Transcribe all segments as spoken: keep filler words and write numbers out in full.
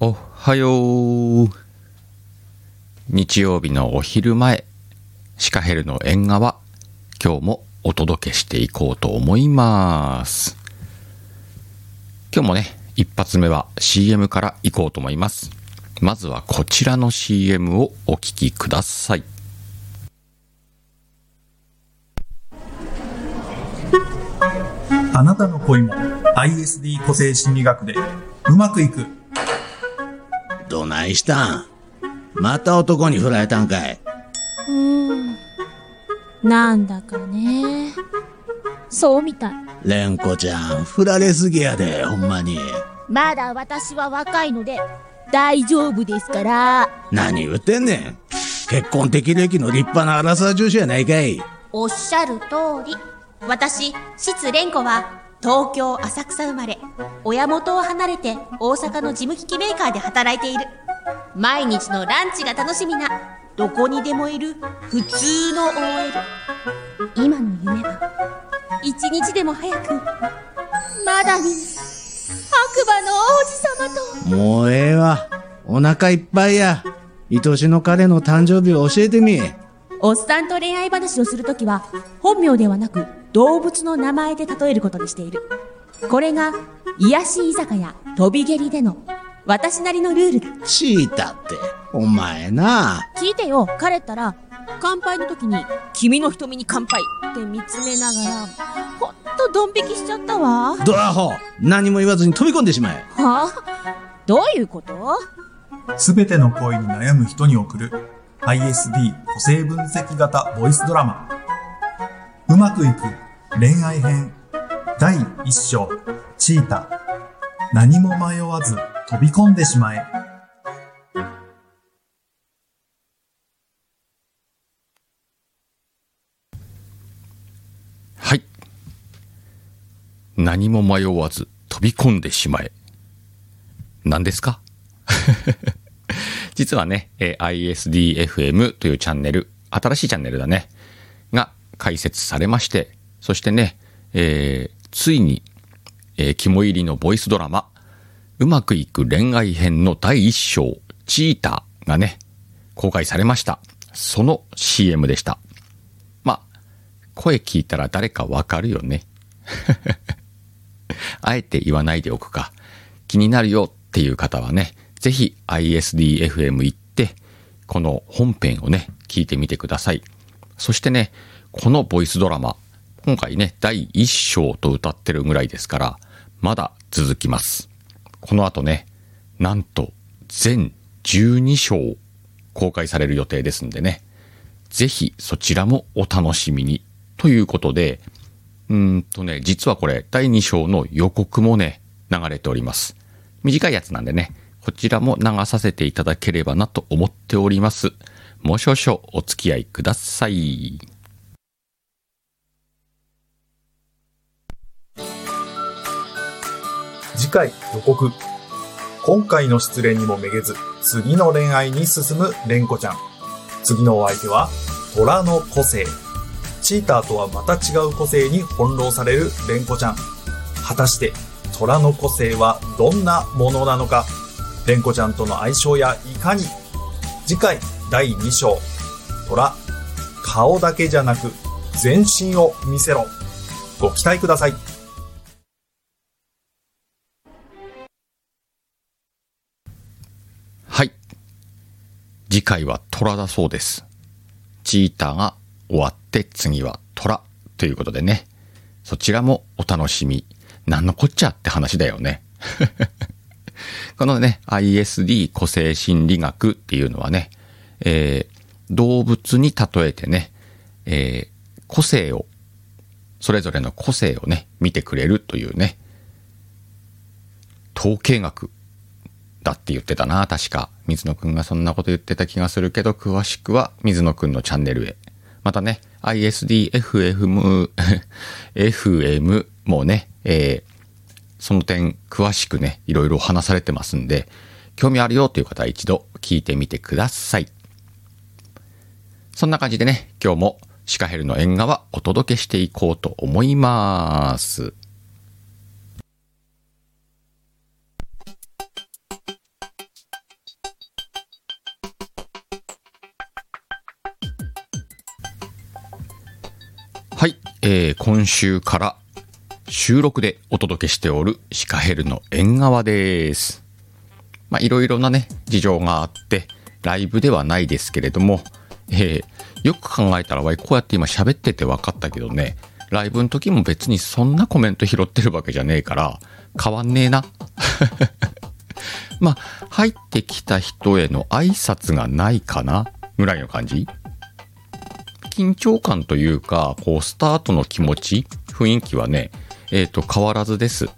おはよう。日曜日のお昼前、シカヘルの縁側、今日もお届けしていこうと思います。今日もね、一発目は シーエム からいこうと思います。まずはこちらの シーエム をお聞きください。あなたの恋も アイエスディー 個性心理学でうまくいく。どないしたん？また男に振られたんかい？うーん、なんだかね、そうみたい。蓮子ちゃん、振られすぎやで、ほんまに。まだ私は若いので大丈夫ですから。何言ってんねん。結婚適齢の立派なアラサー女子やないかい。おっしゃる通り。私、質蓮子は東京浅草生まれ、親元を離れて大阪の事務機器メーカーで働いている。毎日のランチが楽しみな、どこにでもいる普通の オーエル。 今の夢は一日でも早くまだ見ぬ白馬の王子様と。もうええわ、お腹いっぱいや。愛しの彼の誕生日を教えてみ。おっさんと恋愛話をするときは本名ではなく動物の名前で例えることにしている。これが癒し居酒屋飛び蹴りでの私なりのルールだ。チータってお前な。聞いてよ、彼ったら乾杯の時に君の瞳に乾杯って見つめながらほんとドン引きしちゃったわ。ドラホ、何も言わずに飛び込んでしまえ。はあ、どういうこと？すべての恋に悩む人に送る アイエスディー 個性分析型ボイスドラマ、うまくいく恋愛編だいいっ章、チータ、何も迷わず飛び込んでしまえ。はい、何も迷わず飛び込んでしまえ、何ですか？実はね、 アイエスディーエフエム というチャンネル、新しいチャンネルだねが開設されまして、そしてね、えー、ついに、えー、肝入りのボイスドラマうまくいく恋愛編のだいいっ章、チーターがね公開されました。その シーエム でした。まあ声聞いたら誰かわかるよね。あえて言わないでおくか。気になるよっていう方はね、ぜひ アイエスディーエフエム 行ってこの本編をね聞いてみてください。そしてね、このボイスドラマ、今回ねだいいっ章と歌ってるぐらいですから、まだ続きます。この後ね、なんと全じゅうに章公開される予定ですんでね、ぜひそちらもお楽しみにということで、うーんとね、実はこれだいに章の予告もね流れております。短いやつなんでね、こちらも流させていただければなと思っております。もう少々お付き合いください。次回予告。今回の失恋にもめげず、次の恋愛に進む蓮子ちゃん。次のお相手は虎の個性。チーターとはまた違う個性に翻弄される蓮子ちゃん。果たして虎の個性はどんなものなのか。蓮子ちゃんとの相性やいかに。次回だいに章、虎、顔だけじゃなく全身を見せろ。ご期待ください。はい。次回は虎だそうです。チーターが終わって次は虎ということでね。そちらもお楽しみ。なんのこっちゃって話だよね。このね、アイエスディー 個性心理学っていうのはね、えー、動物に例えてね、えー、個性を、それぞれの個性をね見てくれるというね、統計学だって言ってたな、確か水野くんがそんなこと言ってた気がするけど、詳しくは水野くんのチャンネルへ。またね アイエスディーエフエム エフエム もね、えー、その点詳しくねいろいろ話されてますんで、興味あるよという方は一度聞いてみてください。そんな感じでね、今日もシカヘルの縁側お届けしていこうと思います。えー、今週から収録でお届けしておるシカヘルの縁側です。まあいろいろなね事情があってライブではないですけれども、えー、よく考えたらこうやって今喋ってて分かったけどね、ライブの時も別にそんなコメント拾ってるわけじゃねえから変わんねえなまあ入ってきた人への挨拶がないかなぐらいの感じ。緊張感というかこうスタートの気持ち雰囲気はね、えーと変わらずです。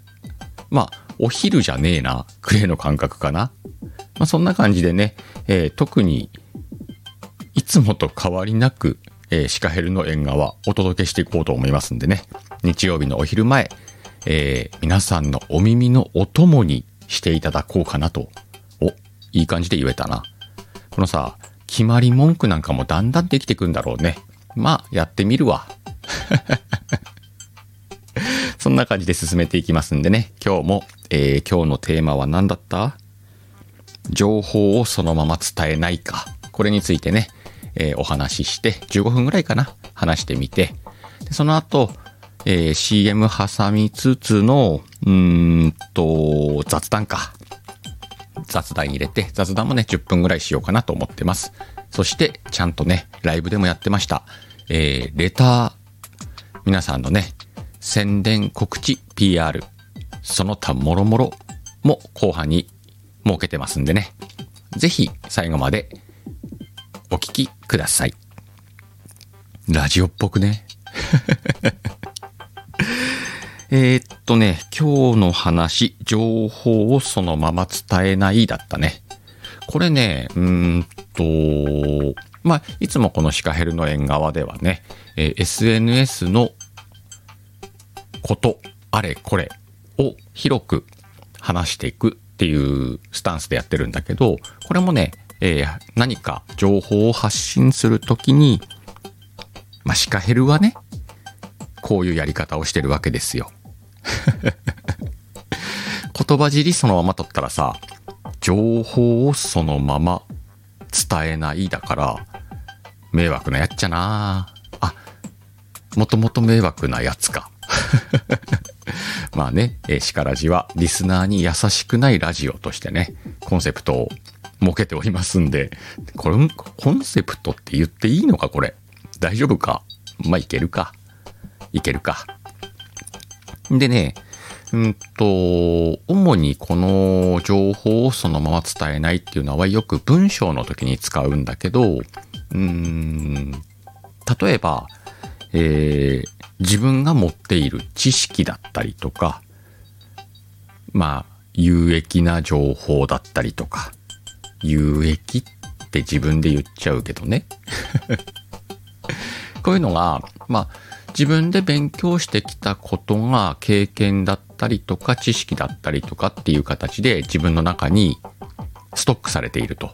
まあお昼じゃねえなくらいの感覚かな。まあ、そんな感じでね、えー、特にいつもと変わりなく、えー、シカヘルの縁側お届けしていこうと思いますんでね、日曜日のお昼前、えー、皆さんのお耳のお供にしていただこうかなと。お、いい感じで言えたな。このさ、決まり文句なんかもだんだんできてくんだろうね。まあやってみるわそんな感じで進めていきますんでね、今日も、えー、今日のテーマは何だった?情報をそのまま伝えないか。これについてね、えー、お話ししてじゅうごふんぐらいかな話してみて、でその後、えー、シーエム 挟みつつのうーんと雑談か雑談入れて、雑談もねじゅっぷんぐらいしようかなと思ってます。そしてちゃんとねライブでもやってました、えー、レター、皆さんのね宣伝告知 ピーアール その他もろもろも後半に設けてますんでね、ぜひ最後までお聞きください。ラジオっぽくねえっとね今日の話、情報をそのまま伝えないだったね。これねうーんとまあいつもこのシカヘルの縁側ではね、えー、エスエヌエス のことあれこれを広く話していくっていうスタンスでやってるんだけど、これもね、えー、何か情報を発信するときに、まあ、シカヘルはねこういうやり方をしてるわけですよ言葉尻そのまま取ったらさ、情報をそのまま伝えないだから迷惑なやっちゃなあ。もともと迷惑なやつかまあね、シカラジはリスナーに優しくないラジオとしてねコンセプトを設けておりますんで、これコンセプトって言っていいのか、これ大丈夫か、まあいけるかいけるかでね、うんと主にこの情報をそのまま伝えないっていうのはよく文章の時に使うんだけど、うーん例えば、えー自分が持っている知識だったりとか、まあ有益な情報だったりとか、有益って自分で言っちゃうけどねこういうのがまあ自分で勉強してきたことが経験だったりとか知識だったりとかっていう形で自分の中にストックされていると、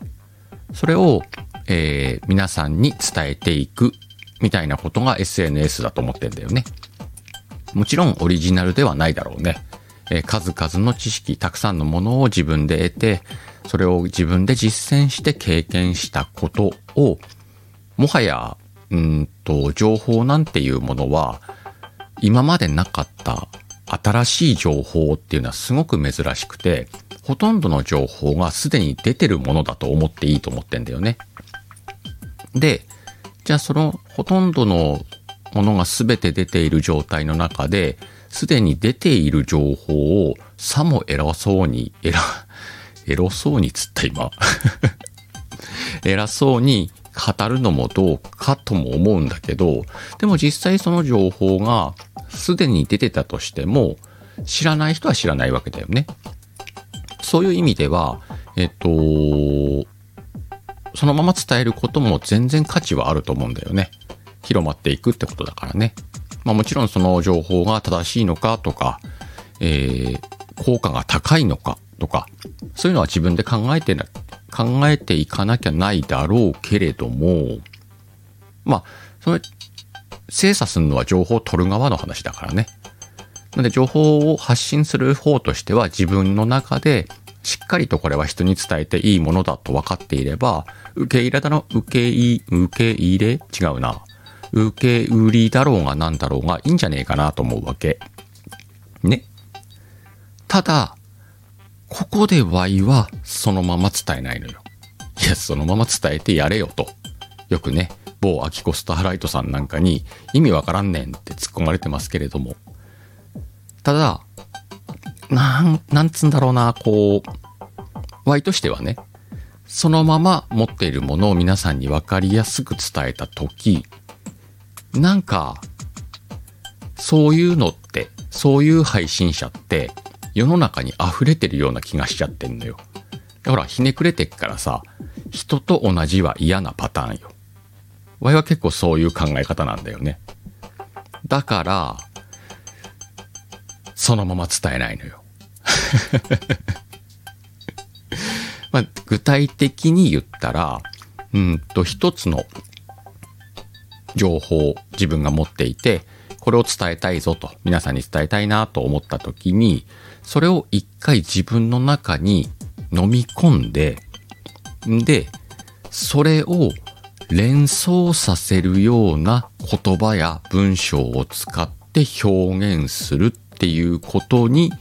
それを、えー、皆さんに伝えていくみたいなことが エスエヌエス だと思ってんだよね。もちろんオリジナルではないだろうね、えー、数々の知識、たくさんのものを自分で得て、それを自分で実践して経験したことを、もはやうーんと情報なんていうものは今までなかった新しい情報っていうのはすごく珍しくて、ほとんどの情報がすでに出てるものだと思っていいと思ってんだよね。でじゃあそのほとんどのものが全て出ている状態の中で、すでに出ている情報をさも偉そうに偉偉そうにつった今偉そうに語るのもどうかとも思うんだけど、でも実際その情報がすでに出てたとしても知らない人は知らないわけだよね。そういう意味ではえっとそのまま伝えることも全然価値はあると思うんだよね。広まっていくってことだからね。まあもちろんその情報が正しいのかとか、えー、効果が高いのかとか、そういうのは自分で考えてな、考えていかなきゃないだろうけれども、まあ、それ、精査するのは情報を取る側の話だからね。なので情報を発信する方としては自分の中でしっかりとこれは人に伝えていいものだと分かっていれば、受け入れたの、受けい、受け入れ違うな。受け売りだろうがなんだろうがいいんじゃねえかなと思うわけ。ね。ただ、ここで Y はそのまま伝えないのよ。いや、そのまま伝えてやれよと。よくね、某アキコスターライトさんなんかに意味わからんねんって突っ込まれてますけれども。ただ、なん、なんつんだろうな、こう、Y としてはね、そのまま持っているものを皆さんにわかりやすく伝えたとき、なんか、そういうのって、そういう配信者って、世の中に溢れてるような気がしちゃってんのよ。ほら、ひねくれてっからさ、人と同じは嫌なパターンよ。わいは結構そういう考え方なんだよね。だから、そのまま伝えないのよ。まあ、具体的に言ったら、うんと、一つの情報を自分が持っていて、これを伝えたいぞと、皆さんに伝えたいなと思った時に、それを一回自分の中に飲み込んで、で、それを連想させるような言葉や文章を使って表現するっていうことに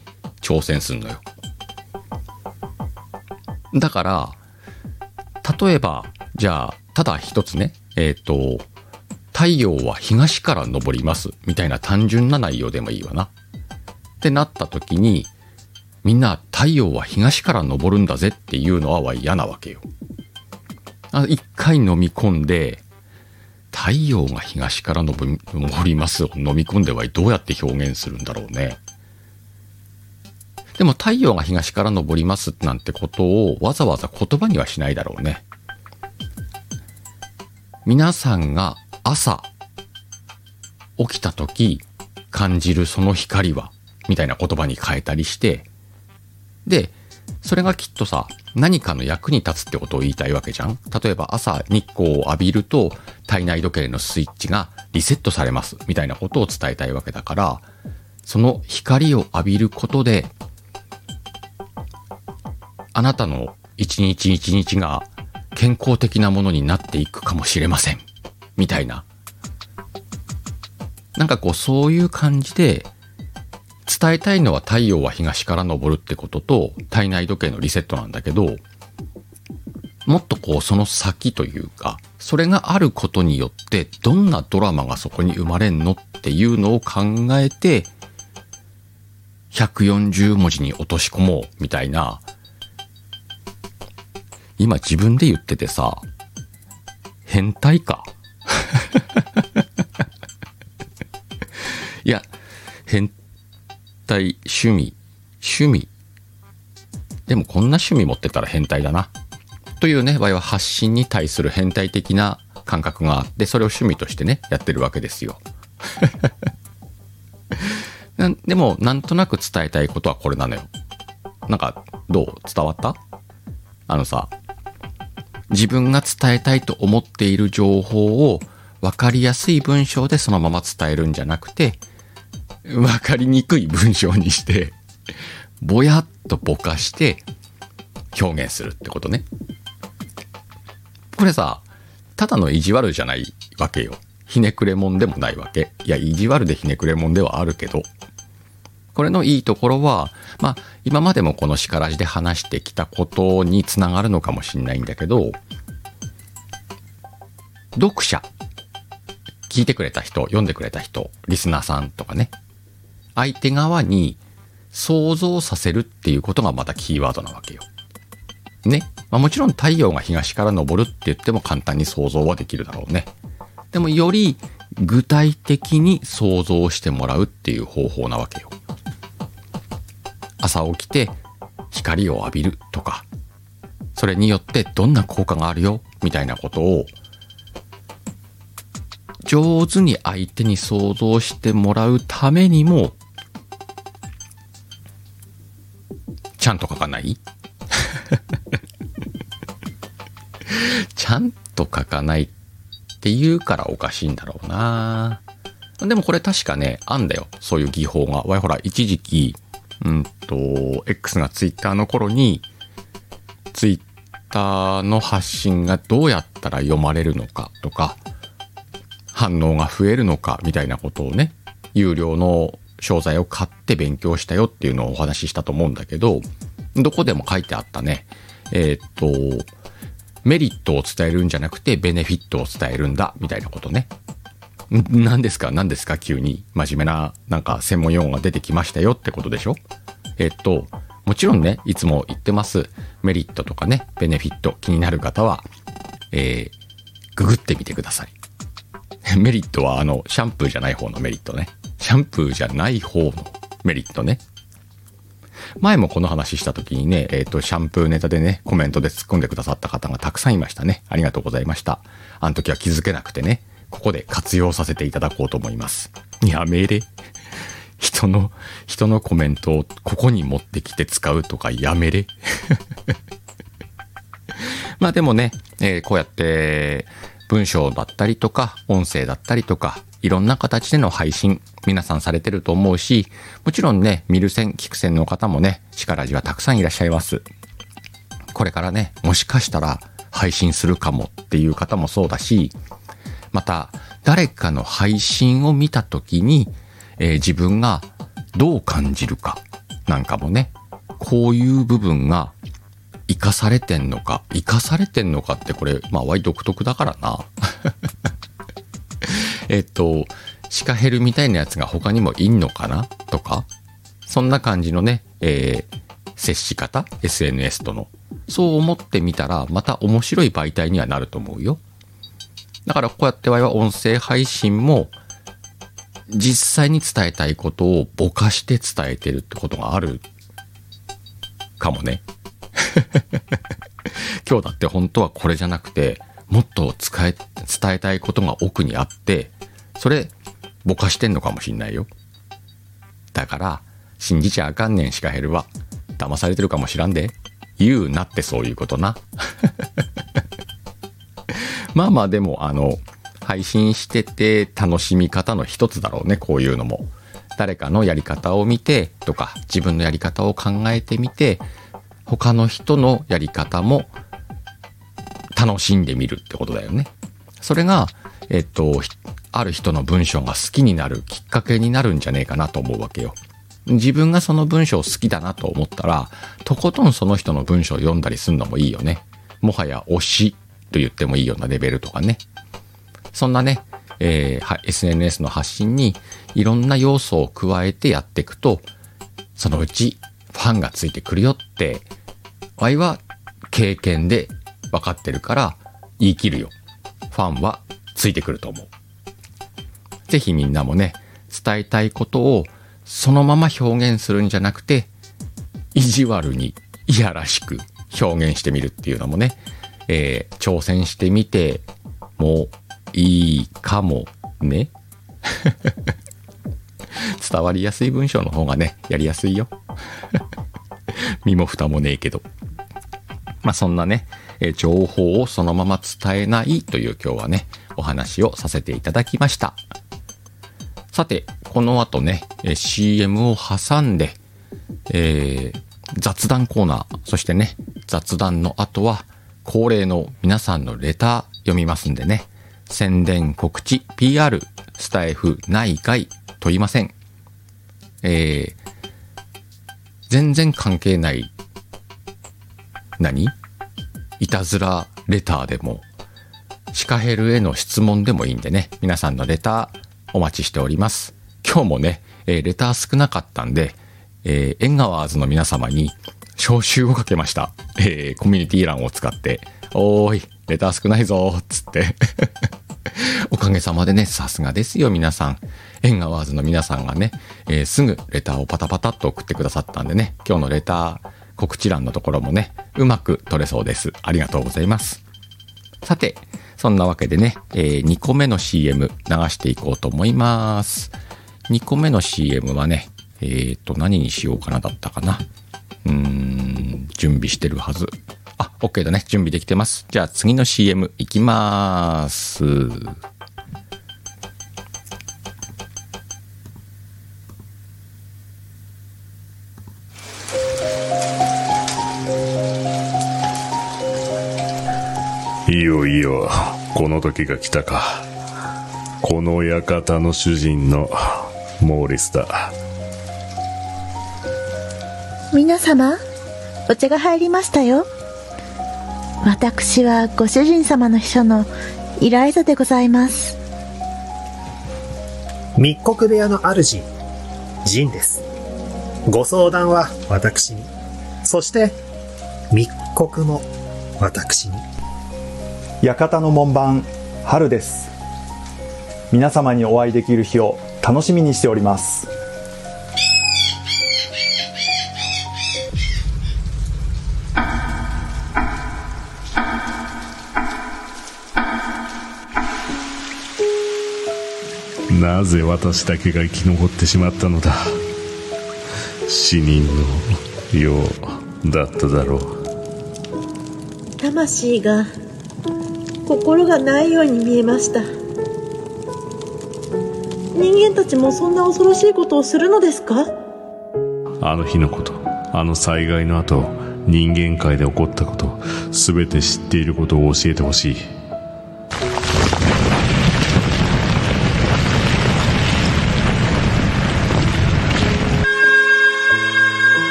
挑戦するのよ。だから、例えば、じゃあ、ただ一つね、えっと、太陽は東から昇りますみたいな単純な内容でもいいわな。ってなった時に、みんな太陽は東から昇るんだぜっていうのは嫌なわけよ。あ、一回飲み込んで、太陽が東から昇りますを飲み込んではどうやって表現するんだろうね。でも太陽が東から昇りますなんてことをわざわざ言葉にはしないだろうね。皆さんが朝起きた時感じるその光はみたいな言葉に変えたりして、でそれがきっとさ、何かの役に立つってことを言いたいわけじゃん。例えば朝日光を浴びると体内時計のスイッチがリセットされますみたいなことを伝えたいわけだから、その光を浴びることであなたの一日一日が健康的なものになっていくかもしれませんみたいな、なんかこうそういう感じで伝えたいのは太陽は東から昇るってことと体内時計のリセットなんだけど、もっとこうその先というか、それがあることによってどんなドラマがそこに生まれんのっていうのを考えてひゃくよんじゅうもじに落とし込もうみたいな。今自分で言っててさ、変態かいや、変態趣味趣味でもこんな趣味持ってたら変態だなというね、我々は発信に対する変態的な感覚があって、それを趣味としてねやってるわけですよなでもなんとなく伝えたいことはこれなのよ。なんかどう伝わった？あのさ、自分が伝えたいと思っている情報を分かりやすい文章でそのまま伝えるんじゃなくて、分かりにくい文章にしてぼやっとぼかして表現するってことね。これさ、ただの意地悪じゃないわけよ。ひねくれもんでもないわけ。いや、意地悪でひねくれもんではあるけど、これのいいところは、まあ、今までもこのしからじで話してきたことにつながるのかもしれないんだけど、読者、聞いてくれた人、読んでくれた人、リスナーさんとかね、相手側に想像させるっていうことがまたキーワードなわけよ。ね。まあ、もちろん太陽が東から昇るって言っても簡単に想像はできるだろうね。でもより具体的に想像してもらうっていう方法なわけよ。朝起きて光を浴びるとか、それによってどんな効果があるよみたいなことを上手に相手に想像してもらうためにもちゃんと書かないちゃんと書かないっていうからおかしいんだろうな。でもこれ確かね、あんだよ、そういう技法が。わいほら一時期うんと、X がツイッターの頃に、ツイッターの発信がどうやったら読まれるのかとか、反応が増えるのかみたいなことをね、有料の商材を買って勉強したよっていうのをお話ししたと思うんだけど、どこでも書いてあったね。えっと、メリットを伝えるんじゃなくてベネフィットを伝えるんだみたいなことね。何ですか何ですか急に真面目ななんか専門用語が出てきましたよってことでしょ。えっともちろんね、いつも言ってますメリットとかねベネフィット気になる方は、えー、ググってみてください。メリットはあのシャンプーじゃない方のメリットね。シャンプーじゃない方のメリットね。前もこの話した時にね、えっと、シャンプーネタでね、コメントで突っ込んでくださった方がたくさんいましたね。ありがとうございました。あの時は気づけなくてね、ここで活用させていただこうと思います。いや、命令。人の、人のコメントをここに持ってきて使うとかやめれ。まあでもね、えー、こうやって文章だったりとか、音声だったりとか、いろんな形での配信、皆さんされてると思うし、もちろんね、見る線、聞く線の方もね、力士はたくさんいらっしゃいます。これからね、もしかしたら配信するかもっていう方もそうだし、また、誰かの配信を見たときに、えー、自分がどう感じるかなんかもね、こういう部分が生かされてんのか、生かされてんのかってこれ、まあ、わい独特だからな。えっと、シカヘルみたいなやつが他にもいんのかなとか、そんな感じのね、えー、接し方 エスエヌエス との。そう思ってみたら、また面白い媒体にはなると思うよ。だからこうやって我々は音声配信も、実際に伝えたいことをぼかして伝えてるってことがあるかもね。今日だって本当はこれじゃなくて、もっと使え、伝えたいことが奥にあって、それ、ぼかしてんのかもしんないよ。だから、信じちゃあかんねんシカヘルは。騙されてるかもしらんで。言うなってそういうことな。まあまあでも、あの、配信してて楽しみ方の一つだろうね、こういうのも。誰かのやり方を見てとか、自分のやり方を考えてみて、他の人のやり方も楽しんでみるってことだよね。それが、えっと、ある人の文章が好きになるきっかけになるんじゃねえかなと思うわけよ。自分がその文章好きだなと思ったら、とことんその人の文章を読んだりするのもいいよね。もはや推しと言ってもいいようなレベルとかね。そんなね、えー、エスエヌエス の発信にいろんな要素を加えてやっていくと、そのうちファンがついてくるよって、わいは経験で分かってるから言い切るよ。ファンはついてくると思う。ぜひみんなもね、伝えたいことをそのまま表現するんじゃなくて、意地悪にいやらしく表現してみるっていうのもね、えー、挑戦してみてもいいかもね。伝わりやすい文章の方がね、やりやすいよ。身も蓋もねえけど。まあそんなね、えー、情報をそのまま伝えないという今日はね、お話をさせていただきました。さて、この後ね、えー、シーエム を挟んで、えー、雑談コーナー、そしてね、雑談の後は恒例の皆さんのレター読みますんでね、宣伝、告知、ピーアール、スタイフ、内外、問いません。えー、全然関係ない、何?いたずらレターでも、シカヘルへの質問でもいいんでね、皆さんのレターお待ちしております。今日もね、えー、レター少なかったんで、えー、エンガワーズの皆様に招集をかけました。えー、コミュニティ欄を使って、おーい、レター少ないぞーっつっておかげさまでね、さすがですよ皆さん。エンガワーズの皆さんがね、えー、すぐレターをパタパタっと送ってくださったんでね、今日のレター告知欄のところもね、うまく取れそうです。ありがとうございます。さて、そんなわけでね、えー、にこめの シーエム 流していこうと思います。にこめの シーエム はね、えーと何にしようかなだったかなうーん準備してるはず。あ、OK だね。準備できてます。じゃあ次の シーエム いきまーす。いよいよこの時が来たか。ここの館の主人のモーリスだ。皆様、お茶が入りましたよ。私はご主人様の秘書のイライザでございます。密告部屋の主、ジンです。ご相談は私に、そして密告も私に。館の門番、春です。皆様にお会いできる日を楽しみにしております。なぜ私だけが生き残ってしまったのだ。死人のようだっただろう。魂が心がないように見えました。人間たちもそんな恐ろしいことをするのですか。あの日のこと、あの災害の後、人間界で起こったこと、全て知っていることを教えてほしい。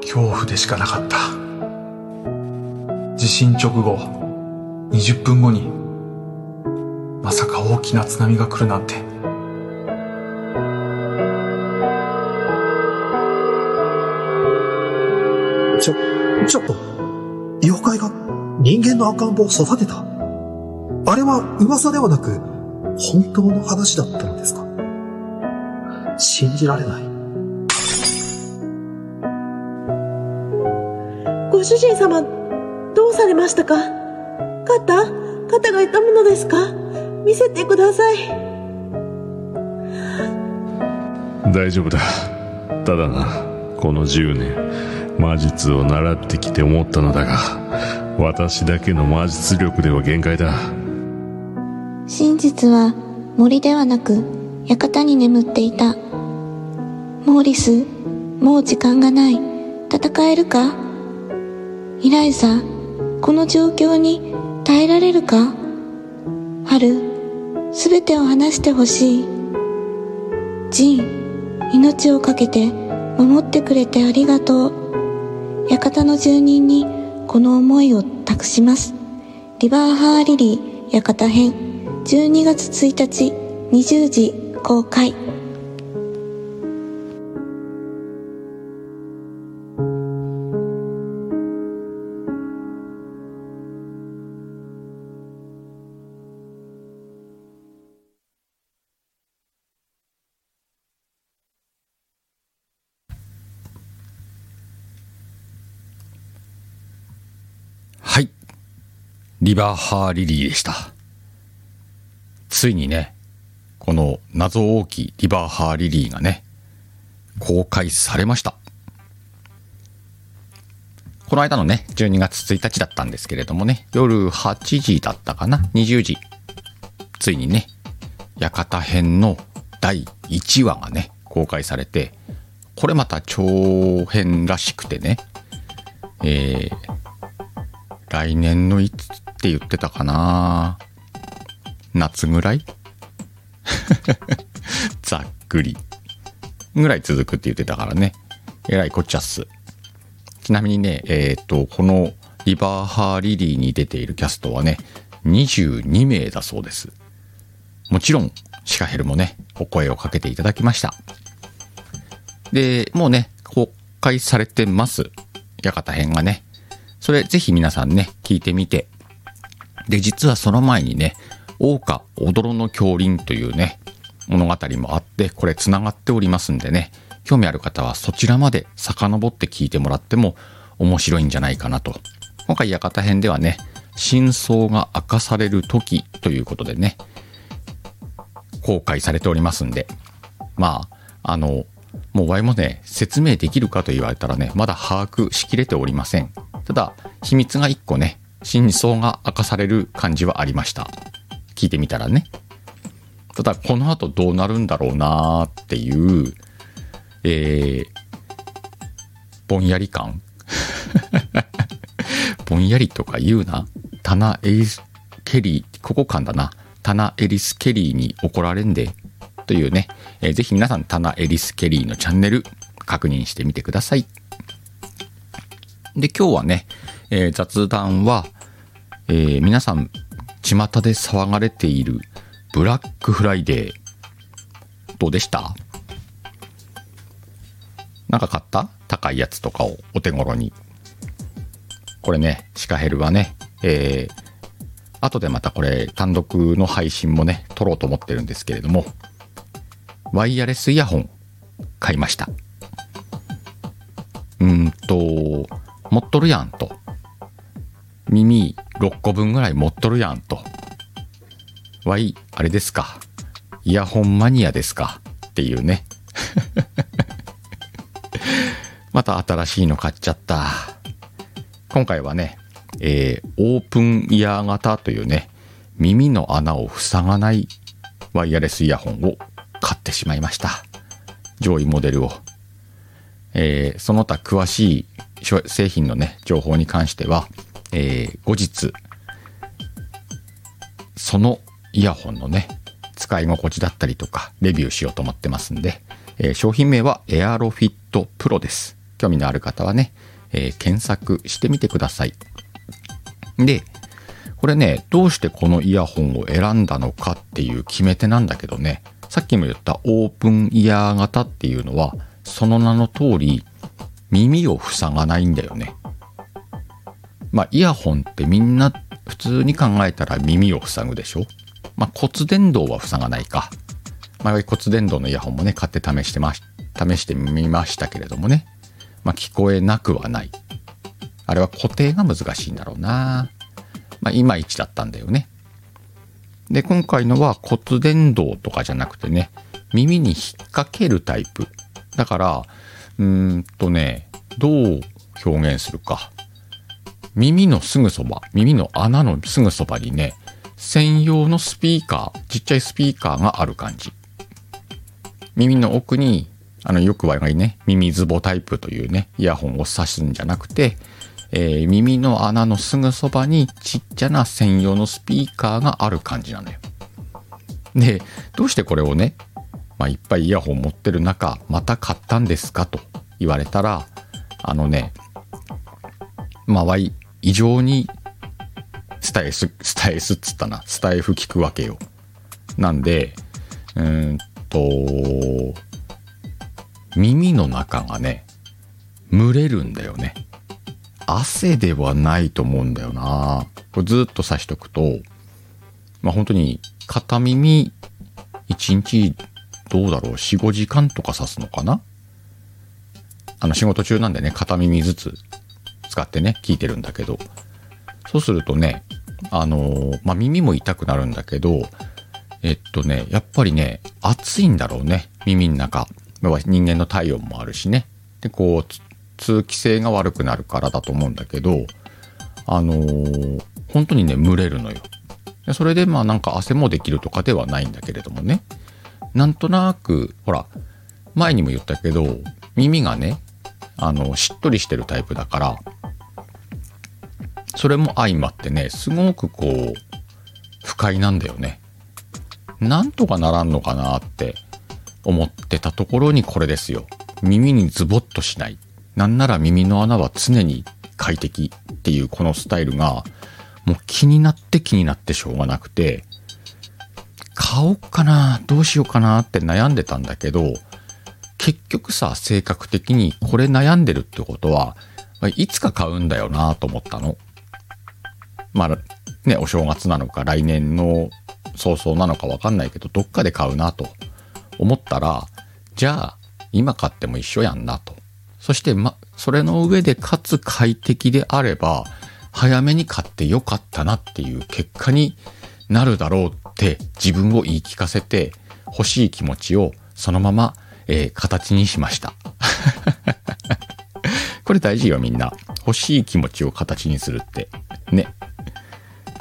恐怖でしかなかった。地震直後、にじゅっぷんごにまさか大きな津波が来るなんて。ちょ、ちょっと、妖怪が人間の赤ん坊を育てた。あれは噂ではなく本当の話だったのですか。信じられない。ご主人様、どうされましたか。肩肩が痛むのですか。見せてください。大丈夫だ。ただな、このじゅうねん魔術を習ってきて思ったのだが、私だけの魔術力では限界だ。真実は森ではなく館に眠っていた。モーリス、もう時間がない。戦えるか。イライザ、この状況に耐えられるか。春、すべてを話してほしい。ジン、命をかけて守ってくれてありがとう。館の住人にこの思いを託します。リバーハーリリー館編、じゅうにがつついたちにじゅうじ公開。リバーハーリリーでした。ついにね、この謎多きリバーハーリリーがね、公開されました。この間のね、じゅうにがつついたちだったんですけれどもね、夜はちじだったかな、にじゅうじ。ついにね、館編のだいいちわがね、公開されて、これまた長編らしくてね、えー、来年のいつって言ってたかな、夏ぐらいざっくりぐらい続くって言ってたからね、えらいこっちゃっす。ちなみにね、えっとこのリバーハーリリーに出ているキャストはねにじゅうにめいだそうです。もちろんシカヘルもねお声をかけていただきました。でもうね公開されてます館編がね、それぜひ皆さんね聞いてみて。で、実はその前にね桜花おどろの狂輪というね物語もあって、これつながっておりますんでね、興味ある方はそちらまで遡って聞いてもらっても面白いんじゃないかなと。今回館編ではね真相が明かされる時ということでね公開されておりますんで、まああのもうワイもね説明できるかと言われたらねまだ把握しきれておりません。ただ秘密がいっこね、真相が明かされる感じはありました。聞いてみたらね。ただこの後どうなるんだろうなーっていう、えー、ぼんやり感ぼんやりとか言うな、タナ・エリス・ケリー、ここ間だな、タナ・エリス・ケリーに怒られんでというね、えー、ぜひ皆さんタナ・エリス・ケリーのチャンネル確認してみてください。で、今日はね、えー、雑談は、えー、皆さん巷で騒がれているブラックフライデーどうでした？なんか買った？高いやつとかをお手頃に。これね、シカヘルはね、えー、後でまたこれ単独の配信もね撮ろうと思ってるんですけれども、ワイヤレスイヤホン買いました。うーんと持っとるやんと、耳ろっこぶんぐらい持っとるやんと、わいあれですか、イヤホンマニアですかっていうねまた新しいの買っちゃった。今回はね、えー、オープンイヤー型というね、耳の穴を塞がないワイヤレスイヤホンを買ってしまいました。上位モデルを、えー、その他詳しい製品のね情報に関しては、えー、後日そのイヤホンのね使い心地だったりとかレビューしようと思ってますんで、えー、商品名はエアロフィットプロです。興味のある方はね、えー、検索してみてください。で、これね、どうしてこのイヤホンを選んだのかっていう決め手なんだけどね、さっきも言ったオープンイヤー型っていうのはその名の通り耳を塞がないんだよね。まあイヤホンってみんな普通に考えたら耳を塞ぐでしょ。まあ骨伝導は塞がないか。前は骨伝導のイヤホンもね買って試してまし試してみましたけれどもね、まあ聞こえなくはない。あれは固定が難しいんだろうな。まあいまいちだったんだよね。で、今回のは骨伝導とかじゃなくてね、耳に引っ掛けるタイプ。だからうーんとね、どう表現するか。耳のすぐそば、耳の穴のすぐそばにね、専用のスピーカー、ちっちゃいスピーカーがある感じ。耳の奥に、あのよく我々ね、耳ズボタイプというね、イヤホンを挿すんじゃなくて、えー、耳の穴のすぐそばにちっちゃな専用のスピーカーがある感じなんだよ。で、どうしてこれをね、まあ、いっぱいイヤホン持ってる中、また買ったんですかと言われたら、あのね、まあ、わい異常にスタイススタイスっつったなスタイフ聞くわけよ。なんでうーんと耳の中がね蒸れるんだよね。汗ではないと思うんだよな。これずっとさしとくと、まあ本当に片耳いちにちどうだろう よんごじかんとかさすのかな。あの仕事中なんでね、片耳ずつ使ってね聞いてるんだけど、そうするとね、あのー、まあ耳も痛くなるんだけど、えっとねやっぱりね暑いんだろうね、耳の中。人間の体温もあるしね、でこう通気性が悪くなるからだと思うんだけど、あのー、本当にね蒸れるのよ。それでまあなんか汗もできるとかではないんだけれどもね、なんとなくほら前にも言ったけど、耳がねあのしっとりしてるタイプだから、それも相まってねすごくこう不快なんだよね。なんとかならんのかなって思ってたところにこれですよ。耳にズボッとしない、なんなら耳の穴は常に快適っていうこのスタイルがもう気になって気になってしょうがなくて、買おうかなどうしようかなって悩んでたんだけど、結局さ性格的にこれ悩んでるってことはいつか買うんだよなと思ったの。まあね、お正月なのか来年の早々なのか分かんないけど、どっかで買うなと思ったら、じゃあ今買っても一緒やんなと。そして、ま、それの上でかつ快適であれば早めに買ってよかったなっていう結果になるだろうって自分を言い聞かせて、欲しい気持ちをそのままえー、形にしましたこれ大事よ、みんな。欲しい気持ちを形にするってね。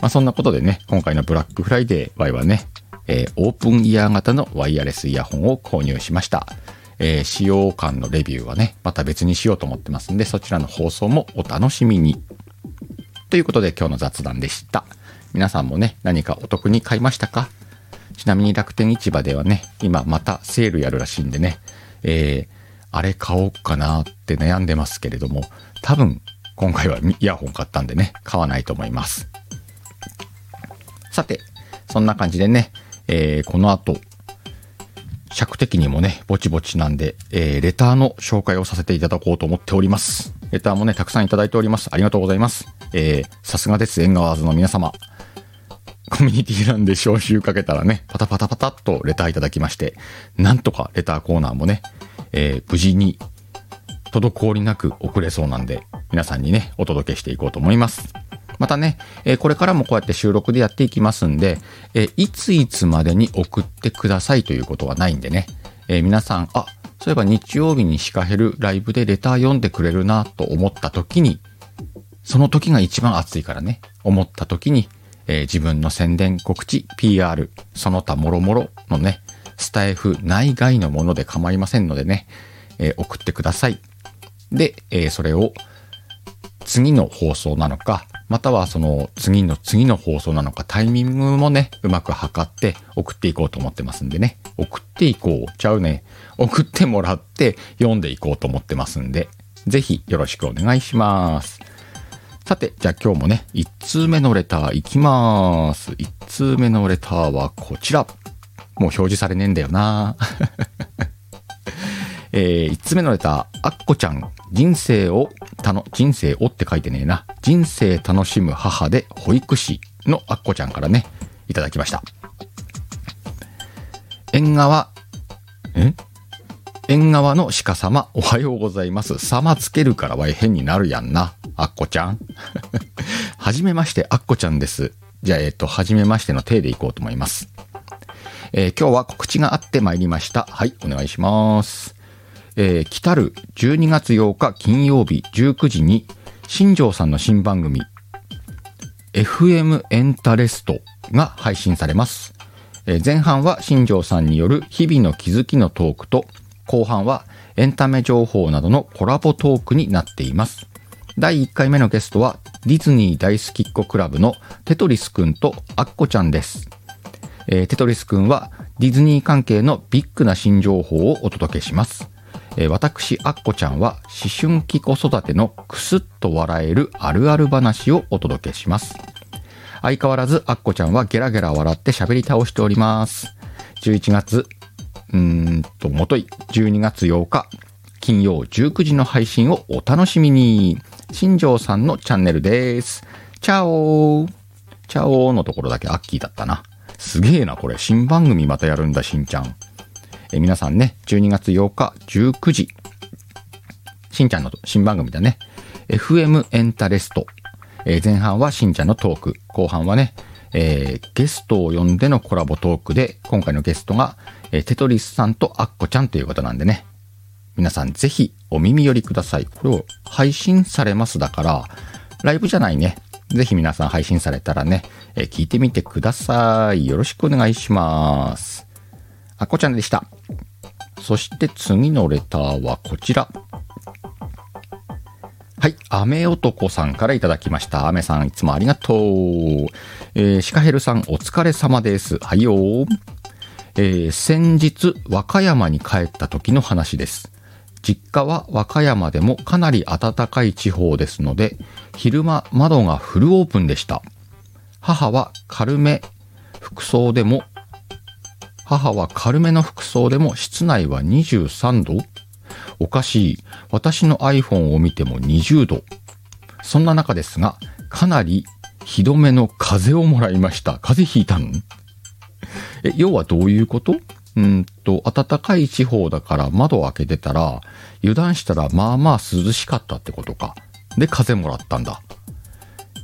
まあそんなことでね、今回のブラックフライデー Y はね、えー、オープンイヤー型のワイヤレスイヤホンを購入しました、えー、使用感のレビューはねまた別にしようと思ってますんで、そちらの放送もお楽しみに。ということで今日の雑談でした。皆さんもね、何かお得に買いましたか？ちなみに楽天市場ではね、今またセールやるらしいんでね、えー、あれ買おうかなって悩んでますけれども、多分今回はイヤホン買ったんでね、買わないと思います。さて、そんな感じでね、えー、この後、尺的にもね、ぼちぼちなんで、えー、レターの紹介をさせていただこうと思っております。レターもね、たくさんいただいております。ありがとうございます。えー、さすがです、エンガワーズの皆様。コミュニティなんで招集かけたらね、パタパタパタっとレターいただきまして、なんとかレターコーナーもね、えー、無事に滞りなく送れそうなんで、皆さんにね、お届けしていこうと思います。またね、えー、これからもこうやって収録でやっていきますんで、えー、いついつまでに送ってくださいということはないんでね、えー、皆さん、あ、そういえば日曜日にシカヘルライブでレター読んでくれるなと思った時に、その時が一番熱いからね、思った時に、えー、自分の宣伝、告知、ピーアール、その他もろもろのね、スタイフ内外のもので構いませんのでね、えー、送ってください。で、えー、それを次の放送なのか、またはその次の次の放送なのか、タイミングもね、うまく測って送っていこうと思ってますんでね。送っていこう。ちゃうね。送ってもらって読んでいこうと思ってますんで、ぜひよろしくお願いします。さて、じゃあ今日もね、いち通目のレターいきまーす。いち通目のレターはこちら。もう表示されねえんだよなえー、いちつ目のレター、あっこちゃん、人生をたの、人生をって書いてねえな。人生楽しむ母で保育士のあっこちゃんからね、いただきました。縁側、ん縁側の鹿様、おはようございます。様つけるからは変になるやんな。あっこちゃん。はじめまして、あっこちゃんです。じゃあ、えっと、はじめましての体でいこうと思います。えー、今日は告知があってまいりました。はい、お願いします。えー、来たるじゅうにがつようか金曜日じゅうくじに新庄さんの新番組 エフエム エンタレストが配信されます、えー、前半は新庄さんによる日々の気づきのトークと後半はエンタメ情報などのコラボトークになっています。だいいっかいめのゲストはディズニー大好きっ子クラブのテトリスくんとあっこちゃんです。えー、テトリスくんはディズニー関係のビッグな新情報をお届けします。私あっこちゃんは思春期子育てのクスッと笑えるあるある話をお届けします。相変わらずあっこちゃんはゲラゲラ笑って喋り倒しております。じゅういちがつ、うーんともといじゅうにがつようか金曜じゅうくじの配信をお楽しみに。新庄さんのチャンネルです。チャオー。チャオーのところだけアッキーだったな。すげえなこれ。新番組またやるんだしんちゃん。え皆さんね、じゅうにがつようかじゅうくじ、しんちゃんの新番組だね。 エフエム エンタレスト、えー、前半はしんちゃんのトーク、後半はね、えー、ゲストを呼んでのコラボトークで、今回のゲストが、えー、テトリスさんとあっこちゃんということなんでね、皆さんぜひお耳寄りください。これを配信されます。だからライブじゃないね。ぜひ皆さん配信されたらね、えー、聞いてみてください。よろしくお願いします。あっこちゃんでした。そして次のレターはこちら。はい、雨男さんからいただきました。雨さんいつもありがとう。えー、シカヘルさんお疲れ様です。はいよー。えー、先日和歌山に帰った時の話です。実家は和歌山でもかなり暖かい地方ですので、昼間窓がフルオープンでした。母は軽め服装でも母は軽めの服装でも室内はにじゅうさんど？おかしい。私の iPhone を見てもにじゅうど。そんな中ですが、かなりひどめの風をもらいました。風邪ひいたの？え、要はどういうこと？うんと、暖かい地方だから窓を開けてたら、油断したらまあまあ涼しかったってことか。で、風もらったんだ。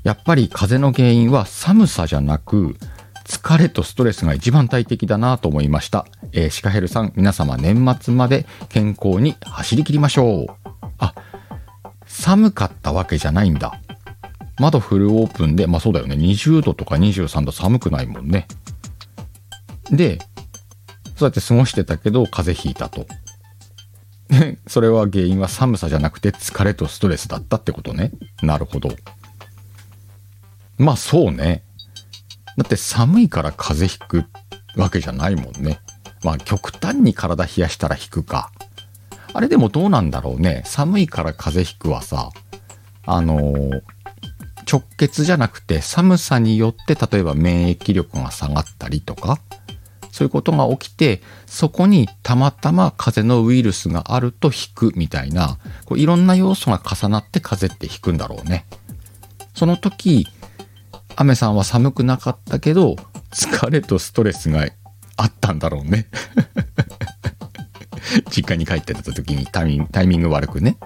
やっぱり風の原因は寒さじゃなく、疲れとストレスが一番大敵だなと思いました。えー、シカヘルさん、皆様年末まで健康に走り切りましょう。あ、寒かったわけじゃないんだ。窓フルオープンで、まあそうだよね。にじゅうどとかにじゅうさんど寒くないもんね。で、そうやって過ごしてたけど風邪ひいたと。それは原因は寒さじゃなくて疲れとストレスだったってことね。なるほど。まあそうね。だって寒いから風邪ひくわけじゃないもんね。まあ極端に体冷やしたらひくか。あれでもどうなんだろうね。寒いから風邪ひくはさ、あのー、直結じゃなくて寒さによって例えば免疫力が下がったりとか、そういうことが起きて、そこにたまたま風邪のウイルスがあると引くみたいな、こういろんな要素が重なって風邪って引くんだろうね。その時、アメさんは寒くなかったけど、疲れとストレスがあったんだろうね。実家に帰ってた時にタイミング、タイミング悪くね。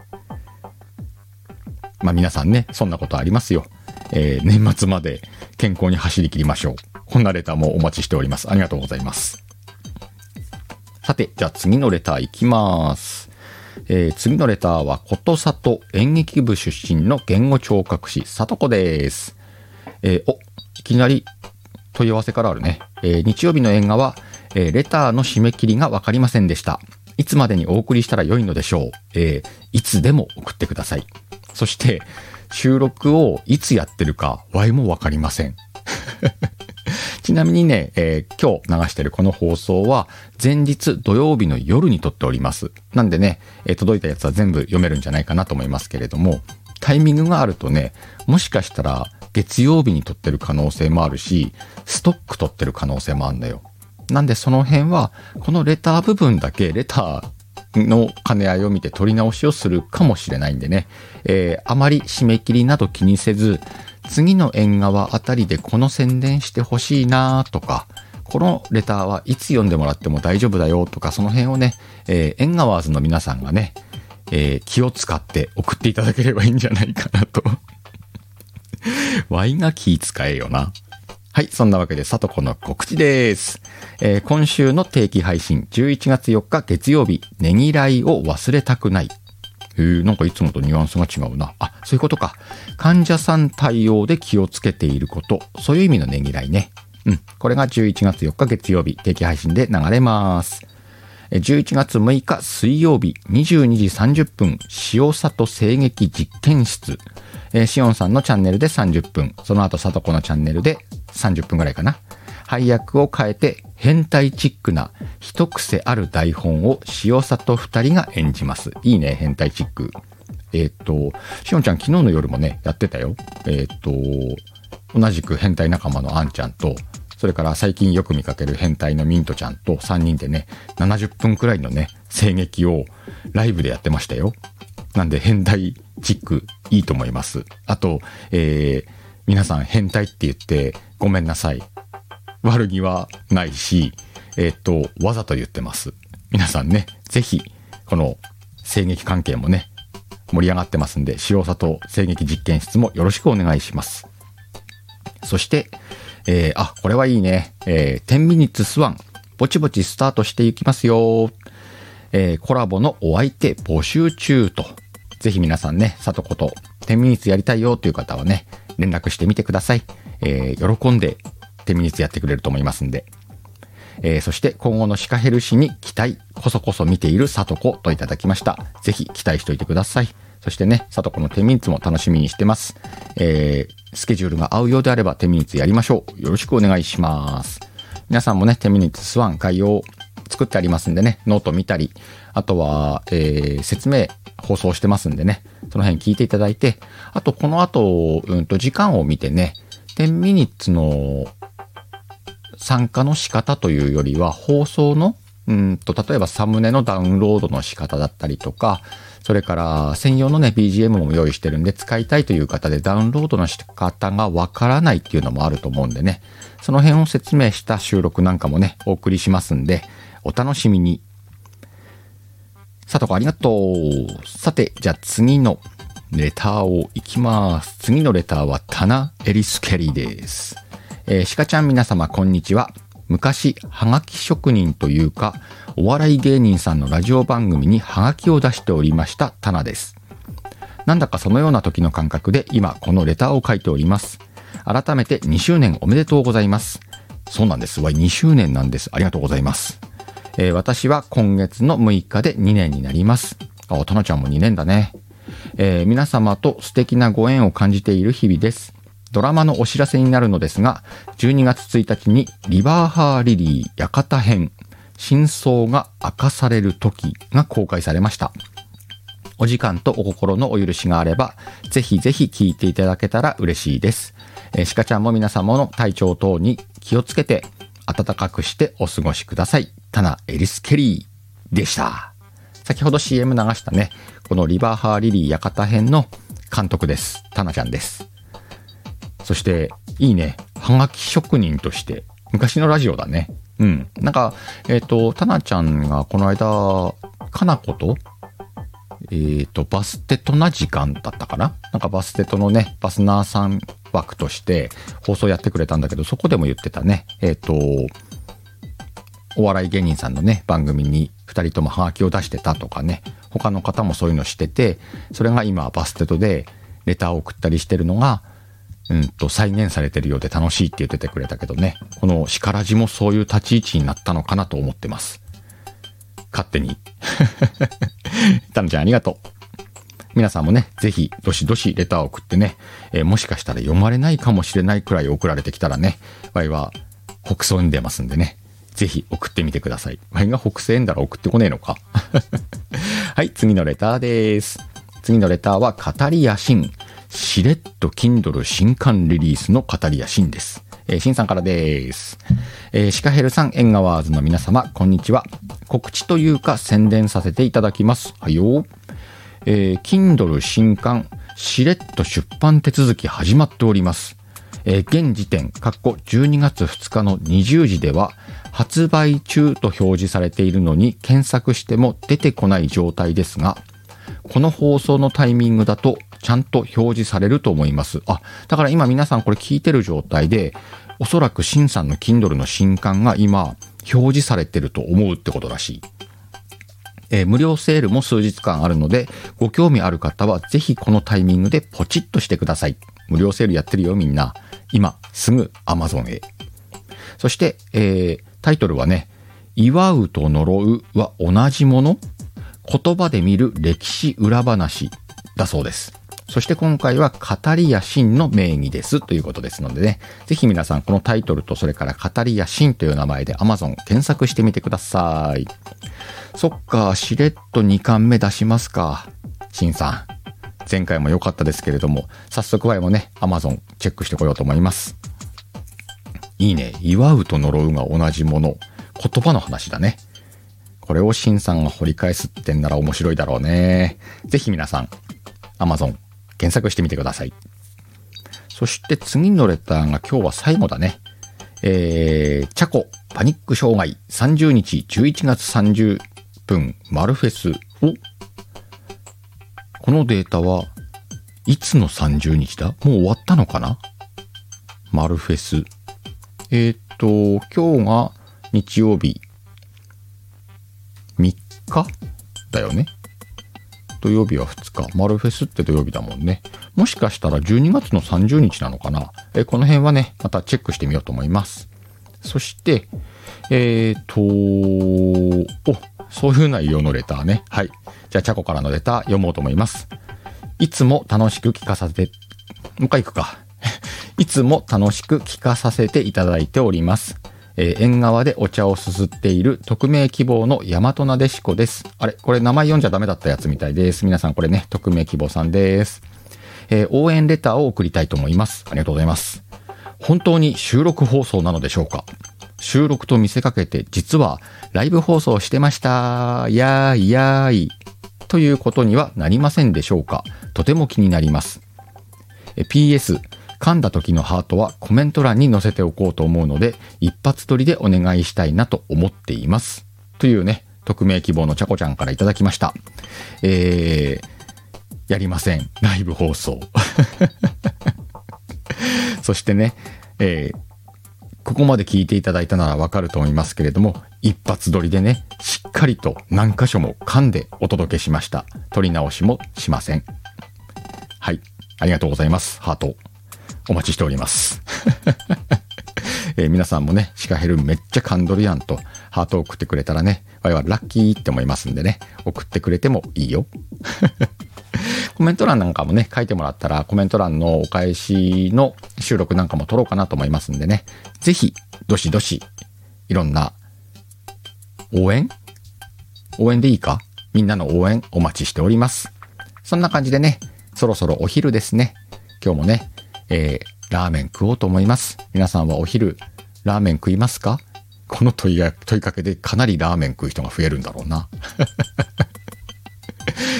まあ皆さんね、そんなことありますよ。えー、年末まで健康に走り切りましょう。こんなレターもお待ちしております。ありがとうございます。さて、じゃあ次のレターいきます。えー、次のレターはことさと演劇部出身の言語聴覚士さとこです。えー、お、いきなり問い合わせからあるね。えー、日曜日の映画は、えー、レターの締め切りがわかりませんでした。いつまでにお送りしたら良いのでしょう。えー、いつでも送ってください。そして、収録をいつやってるか、わいもわかりません。ちなみにね、えー、今日流してるこの放送は、前日土曜日の夜に撮っております。なんでね、えー、届いたやつは全部読めるんじゃないかなと思いますけれども、タイミングがあるとね、もしかしたら月曜日に撮ってる可能性もあるし、ストック撮ってる可能性もあるんだよ。なんでその辺は、このレター部分だけ、レター、の兼ね合いを見て取り直しをするかもしれないんでね、えー、あまり締め切りなど気にせず、次の縁側あたりでこの宣伝してほしいなとか、このレターはいつ読んでもらっても大丈夫だよとか、その辺をね、えー、縁側ーズの皆さんがね、えー、気を使って送っていただければいいんじゃないかなとワイが気使えよな。はい、そんなわけでさとこの告知です、えー、今週の定期配信じゅういちがつよっか月曜日、ねぎらいを忘れたくない。えー、なんかいつもとニュアンスが違うな。あ、そういうことか。患者さん対応で気をつけていること、そういう意味のねぎらいね。うん、これがじゅういちがつよっか月曜日、定期配信で流れます。じゅういちがつむいか水曜日にじゅうにじさんじゅっぷん、塩里声劇実験室、えー、しおんさんのチャンネルでさんじゅっぷん、その後さとこのチャンネルでさんじゅっぷんぐらいかな。配役を変えて変態チックな一癖ある台本を塩里二人が演じます。いいね、変態チック。えっと、しおんちゃん昨日の夜もね、やってたよ。えっと、同じく変態仲間のあんちゃんと、それから最近よく見かける変態のミントちゃんとさんにんでね、ななじゅっぷんくらいのね、声劇をライブでやってましたよ。なんで変態チックいいと思います。あと、えー、皆さん変態って言ってごめんなさい。悪気はないし、えっと、わざと言ってます。皆さんね、ぜひ、この声劇関係もね、盛り上がってますんで、塩里声劇実験室もよろしくお願いします。そして、えー、あ、これはいいね。えー、テンミニッツスワン、ぼちぼちスタートしていきますよ。えー、コラボのお相手募集中と。ぜひ皆さんね、さとことテンミニッツやりたいよという方はね、連絡してみてください。えー、喜んでテンミニッツやってくれると思いますんで。えー、そして今後のシカヘル氏に期待、こそこそ見ているさとこといただきました。ぜひ期待しておいてください。そしてね、さとこのテンミニッツも楽しみにしてます。えー、スケジュールが合うようであればテンミニッツやりましょう。よろしくお願いします。皆さんもね、テンミニッツスワン概要を作ってありますんでね、ノート見たり、あとは、えー、説明放送してますんでね、その辺聞いていただいて、あとこの後、うんと時間を見てね、テンミニッツの参加の仕方というよりは、放送の、うんと、例えばサムネのダウンロードの仕方だったりとか、それから専用のね、ビージーエム も用意してるんで、使いたいという方でダウンロードの仕方がわからないっていうのもあると思うんでね、その辺を説明した収録なんかもね、お送りしますんで、お楽しみに。さとこありがとう。さて、じゃあ次のレターをいきます。次のレターはタナ・エリス・ケリーです。えー、シカちゃん皆様こんにちは。昔、はがき職人というか、お笑い芸人さんのラジオ番組にはがきを出しておりましたタナです。なんだかそのような時の感覚で今このレターを書いております。改めてにしゅうねんおめでとうございます。そうなんです。わい、にしゅうねんなんです。ありがとうございます。えー、私は今月のむいかでにねんになります。あ、タナちゃんもにねんだね。えー、皆様と素敵なご縁を感じている日々です。ドラマのお知らせになるのですが、じゅうにがつついたちにリバーハーリリー館編真相が明かされる時が公開されました。お時間とお心のお許しがあればぜひぜひ聞いていただけたら嬉しいです。えー、しかちゃんも皆様の体調等に気をつけて暖かくしてお過ごしください。タナ・エリス・ケリーでした。先ほど シーエム 流したね、このリバーハーリリー館編の監督です。タナちゃんです。そしていいね、はがき職人として昔のラジオだね。うん、なんかえっとタナちゃんがこの間かなことえっとバステトな時間だったかな、なんかバステトのねバスナーさん枠として放送やってくれたんだけど、そこでも言ってたね、えっとお笑い芸人さんのね番組にふたりともハガキを出してたとかね、他の方もそういうのしてて、それが今バステトでレターを送ったりしてるのがうんと再現されてるようで楽しいって言っててくれたけどね、このしからじもそういう立ち位置になったのかなと思ってます、勝手に。タナちゃんありがとう。皆さんもねぜひどしどしレターを送ってね、えー、もしかしたら読まれないかもしれないくらい送られてきたらね、ワイは北総に出ますんでね、ぜひ送ってみてください。ワイが北西園だら送ってこねえのか。はい、次のレターです。次のレターは語りやしん、しれっと Kindle 新刊リリースの語りやしんです。えー、しんさんからです。えー、シカヘルさん、エンガワーズの皆様こんにちは。告知というか宣伝させていただきます。はいよ、えー、Kindle 新刊しれっと出版手続き始まっております。えー、現時点じゅうにがつふつかのにじゅうじでは発売中と表示されているのに検索しても出てこない状態ですが、この放送のタイミングだとちゃんと表示されると思います。あ、だから今皆さんこれ聞いてる状態で、おそらくシンさんの Kindle の新刊が今表示されてると思うってことらしい。えー、無料セールも数日間あるので、ご興味ある方はぜひこのタイミングでポチッとしてください。無料セールやってるよみんな、今すぐ Amazon へ。そして、えー、タイトルはね、祝うと呪うは同じもの？言葉で見る歴史裏話だそうです。そして今回は語りやしんの名義ですということですのでね、ぜひ皆さんこのタイトルとそれから語りやしんという名前で Amazon 検索してみてください。そっか、しれっとにかんめ出しますか。しんさん前回も良かったですけれども、早速ワイもね Amazon チェックしてこようと思います。いいね、祝うと呪うが同じもの、言葉の話だね。これをしんさんが掘り返すってんなら面白いだろうね。ぜひ皆さん Amazon検索してみてください。そして次のレターが今日は最後だね。えー、チャコパニック障害さんじゅうにちじゅういちがつさんじゅっぷん丸フェスを。このデータはいつのさんじゅうにちだ？もう終わったのかな？丸フェス。えー、っと今日が日曜日みっかだよね。土曜日はふつか、丸フェスって土曜日だもんね。もしかしたらじゅうにがつのさんじゅうにちなのかな。えこの辺はねまたチェックしてみようと思います。そしてえーとおそういう内容のレターね。はい、じゃあチャコからのレター読もうと思います。いつも楽しく聞かさせてもう一回行くか。いつも楽しく聞かさせていただいております。えー、縁側でお茶をすすっている匿名希望の大和なでしこです。あれ、これ名前読んじゃダメだったやつみたいです。皆さんこれね、匿名希望さんです。えー、応援レターを送りたいと思います。ありがとうございます。本当に収録放送なのでしょうか？収録と見せかけて実はライブ放送してました。やーいやーい。ということにはなりませんでしょうか？とても気になります。えー、ピーエス噛んだ時のハートはコメント欄に載せておこうと思うので一発撮りでお願いしたいなと思っていますというね、匿名希望のちゃこちゃんからいただきました。えー、やりませんライブ放送。そしてね、えー、ここまで聞いていただいたならわかると思いますけれども、一発撮りでねしっかりと何箇所も噛んでお届けしました。撮り直しもしません。はい、ありがとうございます。ハートお待ちしております。、えー、皆さんもねシカヘルめっちゃ噛んどるやんとハートを送ってくれたらね、我々ラッキーって思いますんでね、送ってくれてもいいよ。コメント欄なんかもね書いてもらったらコメント欄のお返しの収録なんかも撮ろうかなと思いますんでね、ぜひどしどしいろんな応援応援でいいか、みんなの応援お待ちしております。そんな感じでね、そろそろお昼ですね。今日もね、えー、ラーメン食おうと思います。皆さんはお昼ラーメン食いますか？この問いや、問いかけでかなりラーメン食う人が増えるんだろうな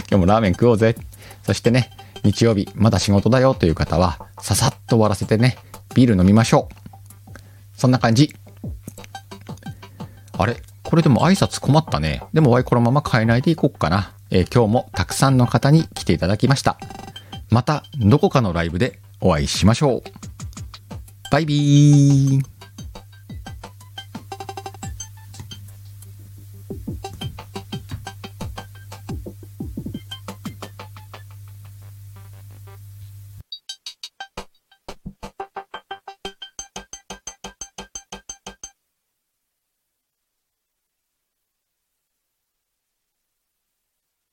今日もラーメン食おうぜ。そしてね、日曜日まだ仕事だよという方はささっと終わらせてね、ビール飲みましょう。そんな感じ。あれ、これでも挨拶困ったね。でもこのまま変えないでいこうかな、えー、今日もたくさんの方に来ていただきました。またどこかのライブでお会いしましょう。バイビー。